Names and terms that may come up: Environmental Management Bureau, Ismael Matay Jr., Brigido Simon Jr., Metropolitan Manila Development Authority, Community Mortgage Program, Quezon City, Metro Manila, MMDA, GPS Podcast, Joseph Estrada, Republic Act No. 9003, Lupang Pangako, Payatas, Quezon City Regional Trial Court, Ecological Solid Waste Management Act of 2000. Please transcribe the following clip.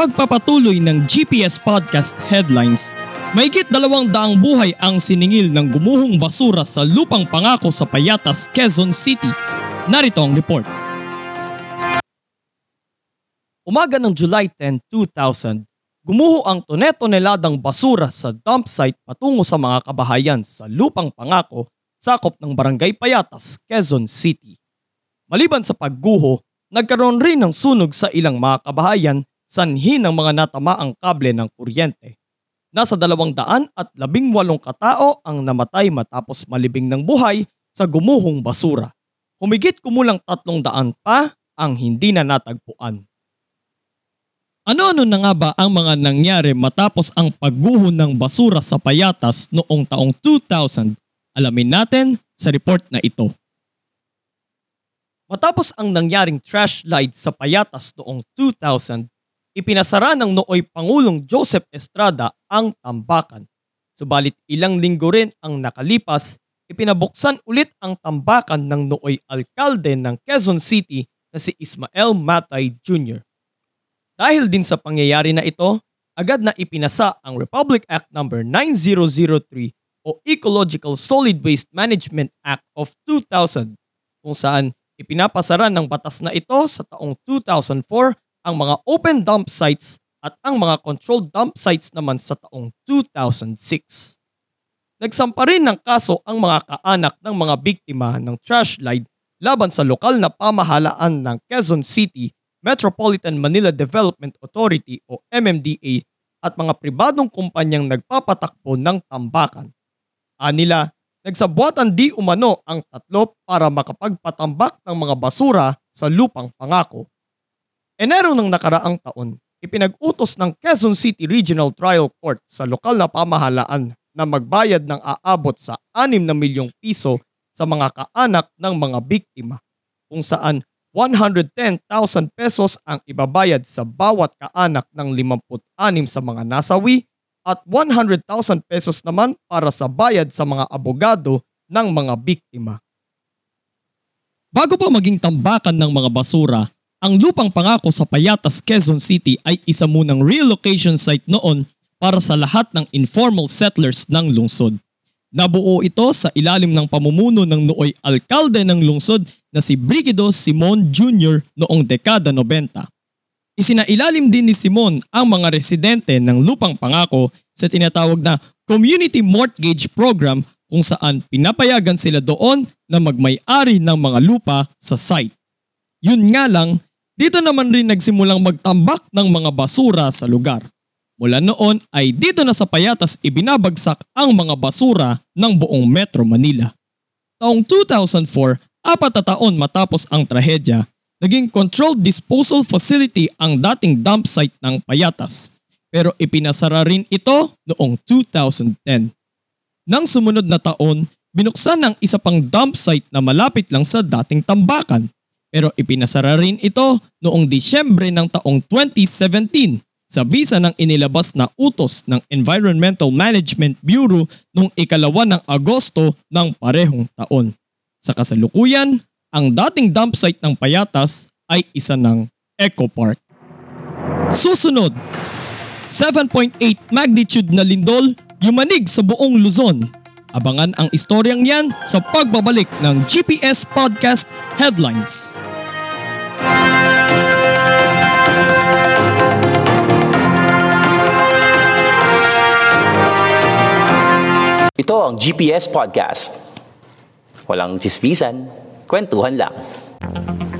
Pagpapatuloy ng GPS Podcast Headlines, mahigit 200 buhay ang siningil ng gumuhong basura sa Lupang Pangako sa Payatas, Quezon City. Narito ang report. Umaga ng July 10, 2000, gumuho ang tone-toneladang basura sa dump site patungo sa mga kabahayan sa Lupang Pangako, sakop ng Barangay Payatas, Quezon City. Maliban sa pagguho, nagkaroon rin ng sunog sa ilang mga kabahayan sanhi ng mga natamaang kable ng kuryente. Nasa 218 katao ang namatay matapos malibing ng buhay sa gumuhong basura. Humigit kumulang 300 pa ang hindi na natagpuan. Ano-ano na nga ba ang mga nangyari matapos ang pagguho ng basura sa Payatas noong taong 2000? Alamin natin sa report na ito. Matapos ang nangyaring trash slide sa Payatas noong 2000, ipinasara ng nooy Pangulong Joseph Estrada ang tambakan. Subalit ilang linggo rin ang nakalipas, ipinabuksan ulit ang tambakan ng nooy alkalde ng Quezon City na si Ismael Matay Jr. Dahil din sa pangyayari na ito, agad na ipinasa ang Republic Act No. 9003 o Ecological Solid Waste Management Act of 2000 kung saan ipinapasara ng batas na ito sa taong 2004 ang mga open dump sites at ang mga controlled dump sites naman sa taong 2006. Nagsampa rin ng kaso ang mga kaanak ng mga biktima ng trash slide laban sa lokal na pamahalaan ng Quezon City, Metropolitan Manila Development Authority o MMDA at mga pribadong kumpanyang nagpapatakbo ng tambakan. Anila, nagsabuatan di umano ang tatlo para makapagpatambak ng mga basura sa Lupang Pangako. Enero ng nakaraang taon, ipinag-utos ng Quezon City Regional Trial Court sa lokal na pamahalaan na magbayad ng aabot sa 6 na milyong piso sa mga kaanak ng mga biktima, kung saan 110,000 pesos ang ibabayad sa bawat kaanak ng 56 sa mga nasawi at 100,000 pesos naman para sa bayad sa mga abogado ng mga biktima. Bago pa maging tambakan ng mga basura, ang Lupang Pangako sa Payatas, Quezon City ay isa munang relocation site noon para sa lahat ng informal settlers ng lungsod. Nabuo ito sa ilalim ng pamumuno ng nooy alkalde ng lungsod na si Brigido Simon Jr. noong dekada 90. Isinailalim din ni Simon ang mga residente ng Lupang Pangako sa tinatawag na Community Mortgage Program kung saan pinapayagan sila doon na magmay-ari ng mga lupa sa site. Yun nga lang, dito naman rin nagsimulang magtambak ng mga basura sa lugar. Mula noon ay dito na sa Payatas ibinabagsak ang mga basura ng buong Metro Manila. Taong 2004, 4 taon matapos ang trahedya, naging controlled disposal facility ang dating dump site ng Payatas. Pero ipinasara rin ito noong 2010. Nang sumunod na taon, binuksan ng isa pang dump site na malapit lang sa dating tambakan. Pero ipinasara rin ito noong Disyembre ng taong 2017 sa bisa ng inilabas na utos ng Environmental Management Bureau noong 2 Agosto ng parehong taon. Sa kasalukuyan, ang dating dump site ng Payatas ay isa ng Eco Park. Susunod, 7.8 magnitude na lindol yumanig sa buong Luzon. Abangan ang istoryang yan sa pagbabalik ng GPS Podcast Headlines. Ito ang GPS Podcast. Walang chismisan, kwentuhan lang.